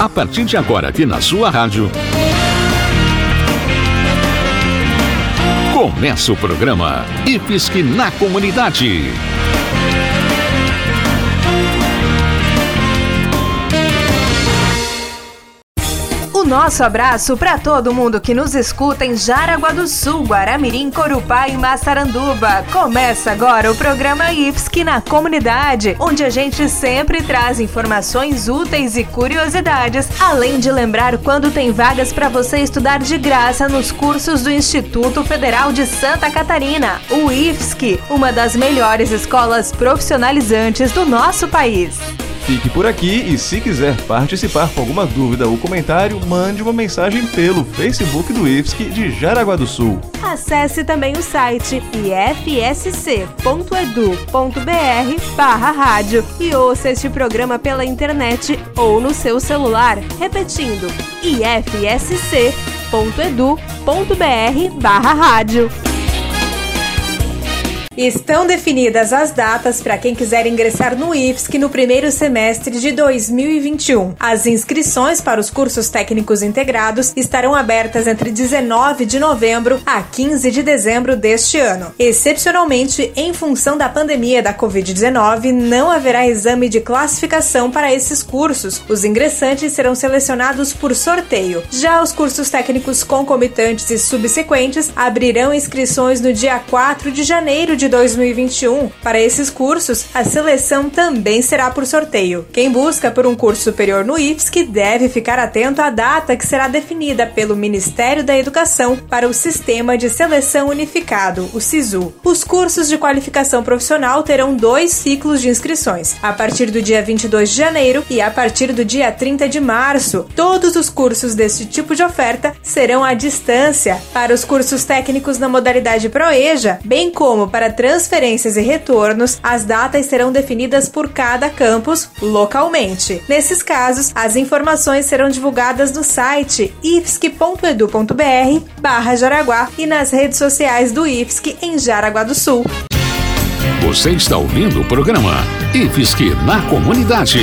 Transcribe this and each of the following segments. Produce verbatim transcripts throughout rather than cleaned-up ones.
A partir de agora, aqui na sua rádio, começa o programa I F S C na Comunidade. O nosso abraço para todo mundo que nos escuta em Jaraguá do Sul, Guaramirim, Corupá e Massaranduba. Começa agora o programa I F S C na Comunidade, onde a gente sempre traz informações úteis e curiosidades, além de lembrar quando tem vagas para você estudar de graça nos cursos do Instituto Federal de Santa Catarina, o I F S C, uma das melhores escolas profissionalizantes do nosso país. Fique por aqui e, se quiser participar com alguma dúvida ou comentário, mande uma mensagem pelo Facebook do I F S C de Jaraguá do Sul. Acesse também o site i f s c ponto e d u ponto b r barra rádio e ouça este programa pela internet ou no seu celular. Repetindo, i f s c ponto e d u ponto b r barra rádio. Estão definidas as datas para quem quiser ingressar no I F S C no primeiro semestre de dois mil e vinte e um. As inscrições para os cursos técnicos integrados estarão abertas entre dezenove de novembro a quinze de dezembro deste ano. Excepcionalmente, em função da pandemia da covid dezenove, não haverá exame de classificação para esses cursos. Os ingressantes serão selecionados por sorteio. Já os cursos técnicos concomitantes e subsequentes abrirão inscrições no dia quatro de janeiro de dois mil e vinte e um. Para esses cursos, a seleção também será por sorteio. Quem busca por um curso superior no I F S C deve ficar atento à data que será definida pelo Ministério da Educação para o Sistema de Seleção Unificado, o SISU. Os cursos de qualificação profissional terão dois ciclos de inscrições, a partir do dia vinte e dois de janeiro e a partir do dia trinta de março. Todos os cursos deste tipo de oferta serão à distância. Para os cursos técnicos na modalidade Proeja, bem como Como para transferências e retornos, as datas serão definidas por cada campus localmente. Nesses casos, as informações serão divulgadas no site i f s c ponto e d u ponto b r barra Jaraguá e nas redes sociais do I F S C em Jaraguá do Sul. Você está ouvindo o programa I F S C na Comunidade.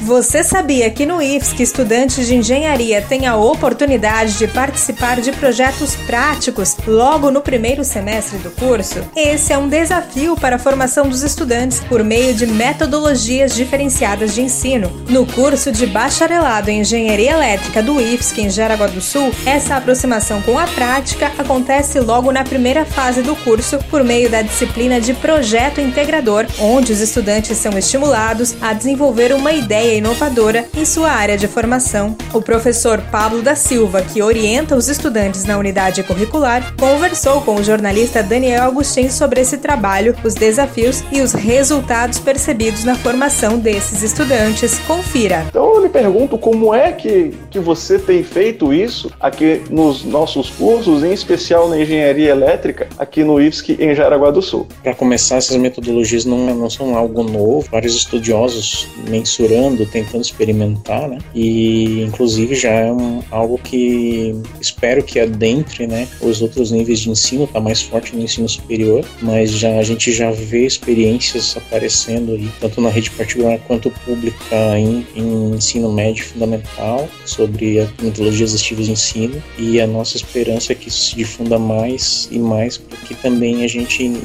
Você sabia que no I F S C estudantes de engenharia têm a oportunidade de participar de projetos práticos logo no primeiro semestre do curso? Esse é um desafio para a formação dos estudantes por meio de metodologias diferenciadas de ensino. No curso de bacharelado em engenharia elétrica do I F S C em Jaraguá do Sul, essa aproximação com a prática acontece logo na primeira fase do curso por meio da disciplina de projeto integrador, onde os estudantes são estimulados a desenvolver uma ideia inovadora em sua área de formação. O professor Pablo da Silva, que orienta os estudantes na unidade curricular, conversou com o jornalista Daniel Agostinho sobre esse trabalho, os desafios e os resultados percebidos na formação desses estudantes. Confira. Então eu lhe pergunto, como é que, que você tem feito isso aqui nos nossos cursos, em especial na engenharia elétrica, aqui no I F S C em Jaraguá do Sul? Para começar, essas metodologias não, não são algo novo. Vários estudiosos mensurando, tentando experimentar, né? E inclusive já é um, algo que espero que adentre, né, os outros níveis de ensino. Está mais forte no ensino superior, mas já, a gente já vê experiências aparecendo aí, tanto na rede particular quanto pública, em, em ensino médio fundamental, sobre as metodologias ativas de ensino, e a nossa esperança é que isso se difunda mais e mais, porque também a gente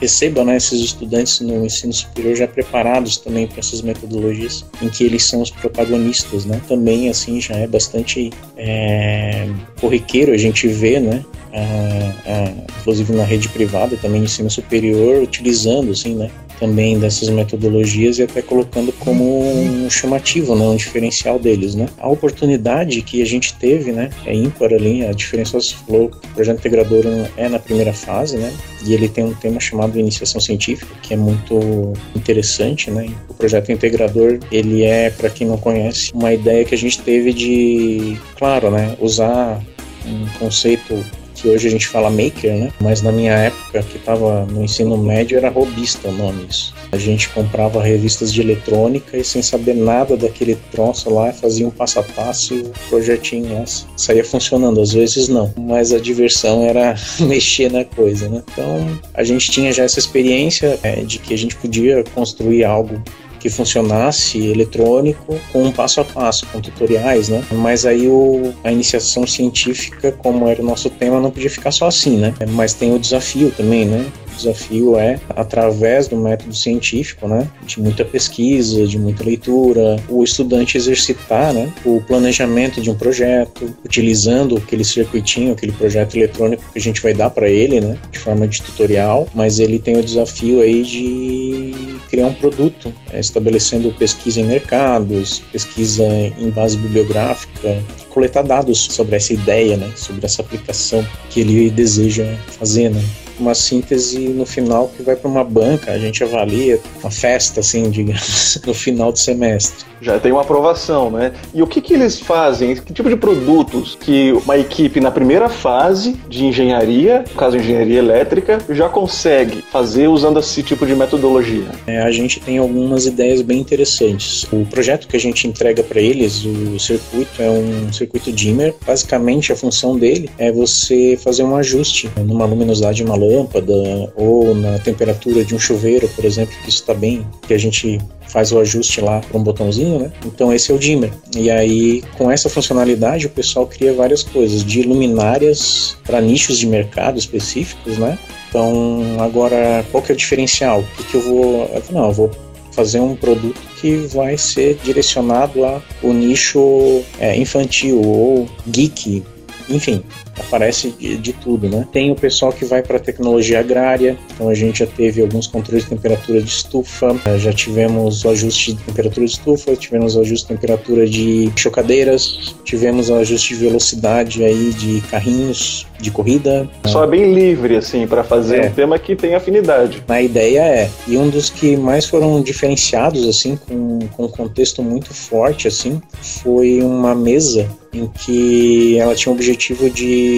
recebam, né, esses estudantes no ensino superior já preparados também para essas metodologias, em que eles são os protagonistas, né? Também, assim, já é bastante é, corriqueiro a gente ver, né, a, a, inclusive na rede privada, também ensino superior, utilizando, assim, né, também dessas metodologias e até colocando como um chamativo, né, um diferencial deles, né. A oportunidade que a gente teve, né, é ímpar ali. A diferença, você falou, o projeto integrador é na primeira fase, né, e ele tem um tema chamado iniciação científica, que é muito interessante, né. O projeto integrador, ele é, para quem não conhece, uma ideia que a gente teve de, claro, né, usar um conceito que hoje a gente fala maker, né? Mas na minha época, que estava no ensino médio, era robista o nome disso. A gente comprava revistas de eletrônica e, sem saber nada daquele troço lá, fazia um passo a passo e o projetinho, nossa, saía funcionando. Às vezes não, mas a diversão era mexer na coisa, né? Então a gente tinha já essa experiência é, de que a gente podia construir algo que funcionasse eletrônico, com um passo a passo, com tutoriais, né? Mas aí o, a iniciação científica, como era o nosso tema, não podia ficar só assim, né? Mas tem o desafio também, né? O desafio é, através do método científico, né? De muita pesquisa, de muita leitura, o estudante exercitar, né? O planejamento de um projeto, utilizando aquele circuitinho, aquele projeto eletrônico que a gente vai dar para ele, né? De forma de tutorial, mas ele tem o desafio aí de criar um produto, né? Estabelecendo pesquisa em mercados, pesquisa em base bibliográfica, coletar dados sobre essa ideia, né? Sobre essa aplicação que ele deseja fazer, né? Uma síntese no final que vai para uma banca, a gente avalia, uma festa, assim, digamos, no final do semestre. Já tem uma aprovação, né? E o que que eles fazem? Que tipo de produtos que uma equipe na primeira fase de engenharia, no caso engenharia elétrica, já consegue fazer usando esse tipo de metodologia? É, a gente tem algumas ideias bem interessantes. O projeto que a gente entrega para eles, o circuito, é um circuito dimmer. Basicamente, a função dele é você fazer um ajuste numa luminosidade de uma lâmpada ou na temperatura de um chuveiro, por exemplo, que isso está bem, que a gente faz o ajuste lá com um botãozinho, né? Então esse é o dimmer. E aí, com essa funcionalidade, o pessoal cria várias coisas, de luminárias para nichos de mercado específicos, né? Então, agora, qual que é o diferencial? O que que eu vou... Não, eu vou fazer um produto que vai ser direcionado ao nicho é, infantil ou geek, enfim... Aparece de, de tudo, né? Tem o pessoal que vai para a tecnologia agrária, então a gente já teve alguns controles de temperatura de estufa, já tivemos o ajuste de temperatura de estufa, tivemos o ajuste de temperatura de chocadeiras, tivemos o ajuste de velocidade aí de carrinhos de corrida. Só é bem livre, assim, para fazer é. um tema que tem afinidade. A ideia é, e um dos que mais foram diferenciados, assim, com, com um contexto muito forte, assim, foi uma mesa em que ela tinha o objetivo de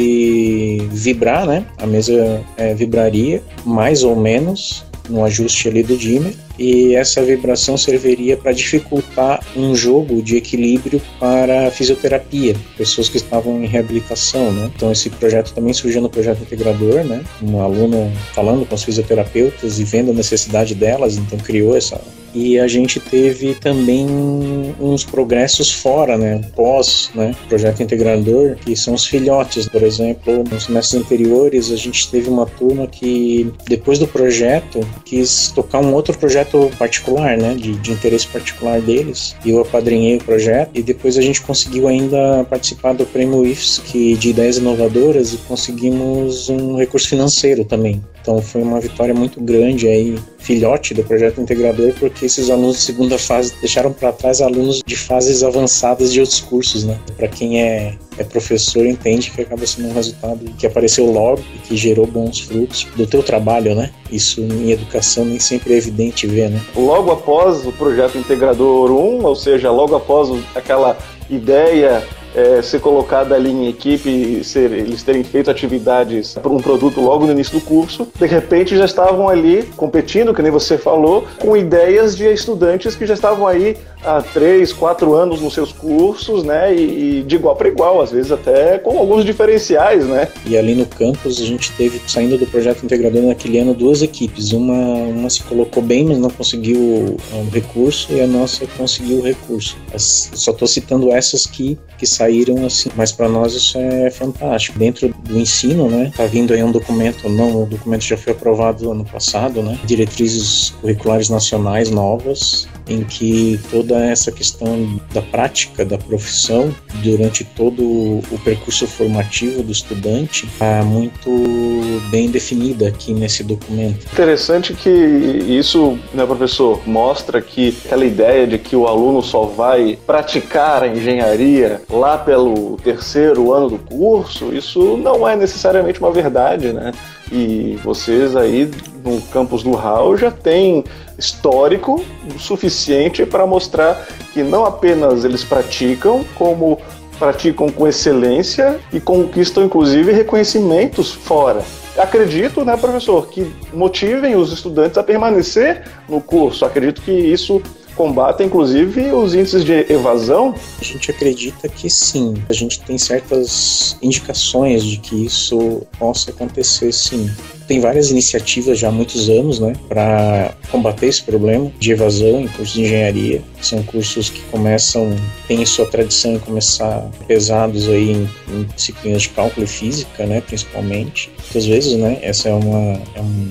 vibrar, né? A mesa é, vibraria mais ou menos no ajuste ali do dimmer, e essa vibração serviria para dificultar um jogo de equilíbrio para fisioterapia, pessoas que estavam em reabilitação, né? Então esse projeto também surgiu no projeto integrador, né? Um aluno falando com os fisioterapeutas e vendo a necessidade delas, então criou essa. E a gente teve também uns progressos fora, né? Pós, né? Projeto integrador, que são os filhotes. Por exemplo, nos semestres anteriores, a gente teve uma turma que, depois do projeto, quis tocar um outro projeto particular, né? De, de interesse particular deles. E eu apadrinhei o projeto. E depois a gente conseguiu ainda participar do Prêmio I F S C de Ideias Inovadoras e conseguimos um recurso financeiro também. Então foi uma vitória muito grande aí, filhote do projeto integrador, porque esses alunos de segunda fase deixaram para trás alunos de fases avançadas de outros cursos, né? Para quem é, é professor entende que acaba sendo um resultado que apareceu logo e que gerou bons frutos do teu trabalho, né? Isso em educação nem sempre é evidente ver, né? Logo após o projeto integrador um, ou seja, logo após aquela ideia É, ser colocada ali em equipe, ser, eles terem feito atividades para um produto logo no início do curso, de repente já estavam ali competindo, que nem você falou, com ideias de estudantes que já estavam aí há três, quatro anos nos seus cursos, né, e, e de igual para igual, às vezes até com alguns diferenciais, né. E ali no campus a gente teve, saindo do projeto integrador naquele ano, duas equipes, uma, uma se colocou bem, mas não conseguiu um recurso, e a nossa conseguiu o recurso. Eu só estou citando essas que, que saíram assim, mas para nós isso é fantástico. Dentro do ensino, né, tá vindo aí um documento, não, o documento já foi aprovado ano passado, né, diretrizes curriculares nacionais novas, em que toda essa questão da prática, da profissão, durante todo o percurso formativo do estudante, tá muito bem definida aqui nesse documento. Interessante que isso, né, professor, mostra que aquela ideia de que o aluno só vai praticar a engenharia lá pelo terceiro ano do curso, isso não é necessariamente uma verdade, né? E vocês aí no campus do Raul já tem histórico suficiente para mostrar que não apenas eles praticam, como praticam com excelência e conquistam inclusive reconhecimentos fora. Acredito, né, professor, que motivem os estudantes a permanecer no curso. Acredito que isso combate, inclusive, os índices de evasão? A gente acredita que sim. A gente tem certas indicações de que isso possa acontecer, sim. tem várias iniciativas já há muitos anos, né, para combater esse problema de evasão em cursos de engenharia. São cursos que começam, têm sua tradição em começar pesados aí em, em disciplinas de cálculo e física, né, principalmente. Muitas vezes, né, essa é uma... É um,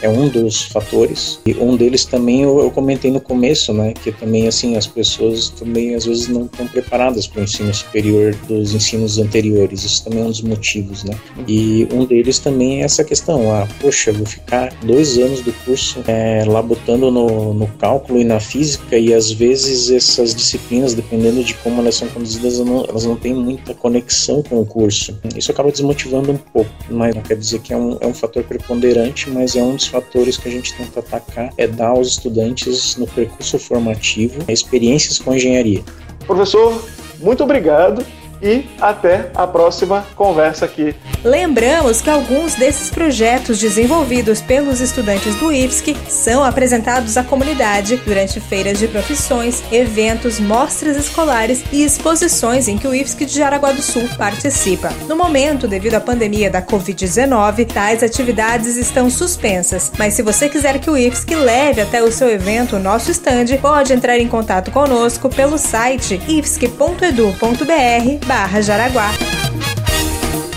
É um dos fatores, e um deles também eu, eu comentei no começo, né, que também assim, as pessoas também às vezes não estão preparadas para o ensino superior dos ensinos anteriores. Isso também é um dos motivos, né, e um deles também é essa questão, ah, poxa, vou ficar dois anos do curso é, lá botando no, no cálculo e na física, e às vezes essas disciplinas, dependendo de como elas são conduzidas, não, elas não têm muita conexão com o curso. Isso acaba desmotivando um pouco, mas não quer dizer que é um, é um fator preponderante, mas é um dos fatores que a gente tenta atacar, é dar aos estudantes no percurso formativo experiências com engenharia. Professor, muito obrigado e até a próxima conversa aqui. Lembramos que alguns desses projetos desenvolvidos pelos estudantes do I F S C são apresentados à comunidade durante feiras de profissões, eventos, mostras escolares e exposições em que o I F S C de Jaraguá do Sul participa. No momento, devido à pandemia da covid dezenove, tais atividades estão suspensas, mas se você quiser que o I F S C leve até o seu evento o nosso stand, pode entrar em contato conosco pelo site ifsc.edu.br barra Jaraguá.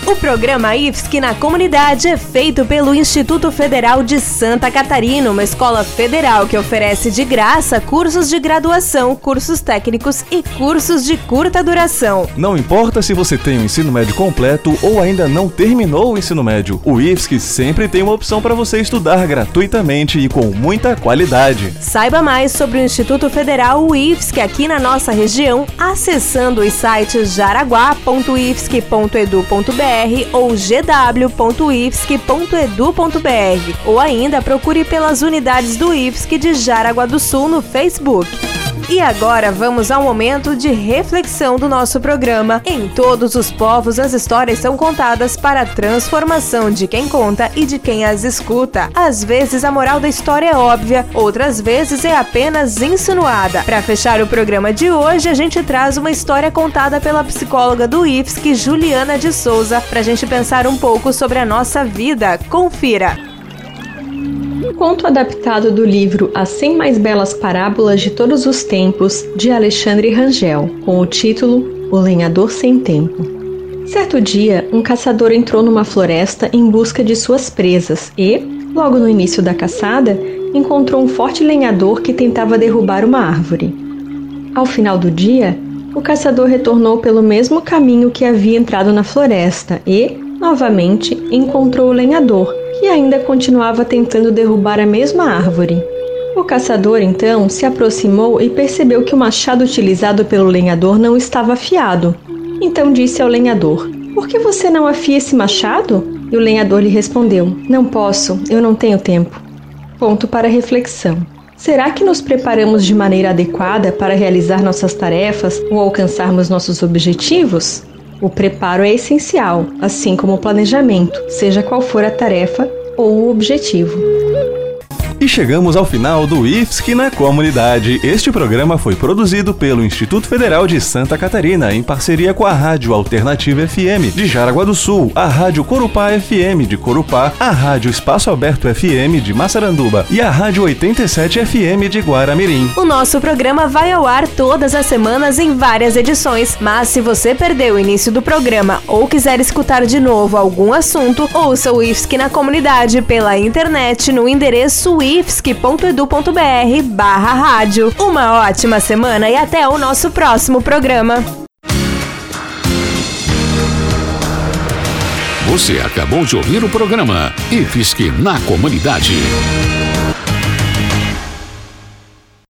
O programa I F S C na Comunidade é feito pelo Instituto Federal de Santa Catarina, uma escola federal que oferece de graça cursos de graduação, cursos técnicos e cursos de curta duração. Não importa se você tem o ensino médio completo ou ainda não terminou o ensino médio, o I F S C sempre tem uma opção para você estudar gratuitamente e com muita qualidade. Saiba mais sobre o Instituto Federal o I F S C aqui na nossa região acessando os sites jaraguá ponto ifsc ponto edu ponto br ou g w ponto ifsc ponto edu ponto br, ou ainda procure pelas unidades do I F S C de Jaraguá do Sul no Facebook. E agora vamos ao momento de reflexão do nosso programa. Em todos os povos, as histórias são contadas para a transformação de quem conta e de quem as escuta. Às vezes a moral da história é óbvia, outras vezes é apenas insinuada. Para fechar o programa de hoje, a gente traz uma história contada pela psicóloga do I F S C, Juliana de Souza, para a gente pensar um pouco sobre a nossa vida. Confira! Um conto adaptado do livro As cem Mais Belas Parábolas de Todos os Tempos, de Alexandre Rangel, com o título O Lenhador Sem Tempo. Certo dia, um caçador entrou numa floresta em busca de suas presas e, logo no início da caçada, encontrou um forte lenhador que tentava derrubar uma árvore. Ao final do dia, o caçador retornou pelo mesmo caminho que havia entrado na floresta e, novamente, encontrou o lenhador, e ainda continuava tentando derrubar a mesma árvore. O caçador, então, se aproximou e percebeu que o machado utilizado pelo lenhador não estava afiado. Então disse ao lenhador, "Por que você não afia esse machado?" E o lenhador lhe respondeu, "Não posso, eu não tenho tempo." Ponto para reflexão. Será que nos preparamos de maneira adequada para realizar nossas tarefas ou alcançarmos nossos objetivos? O preparo é essencial, assim como o planejamento, seja qual for a tarefa ou o objetivo. E chegamos ao final do I F S C na Comunidade. Este programa foi produzido pelo Instituto Federal de Santa Catarina, em parceria com a Rádio Alternativa F M de Jaraguá do Sul, a Rádio Corupá F M de Corupá, a Rádio Espaço Aberto F M de Massaranduba e a Rádio oitenta e sete F M de Guaramirim. O nosso programa vai ao ar todas as semanas em várias edições, mas se você perdeu o início do programa ou quiser escutar de novo algum assunto, ouça o I F S C na Comunidade pela internet no endereço ifsc.edu.br barra rádio. Uma ótima semana e até o nosso próximo programa. Você acabou de ouvir o programa I F S C na Comunidade.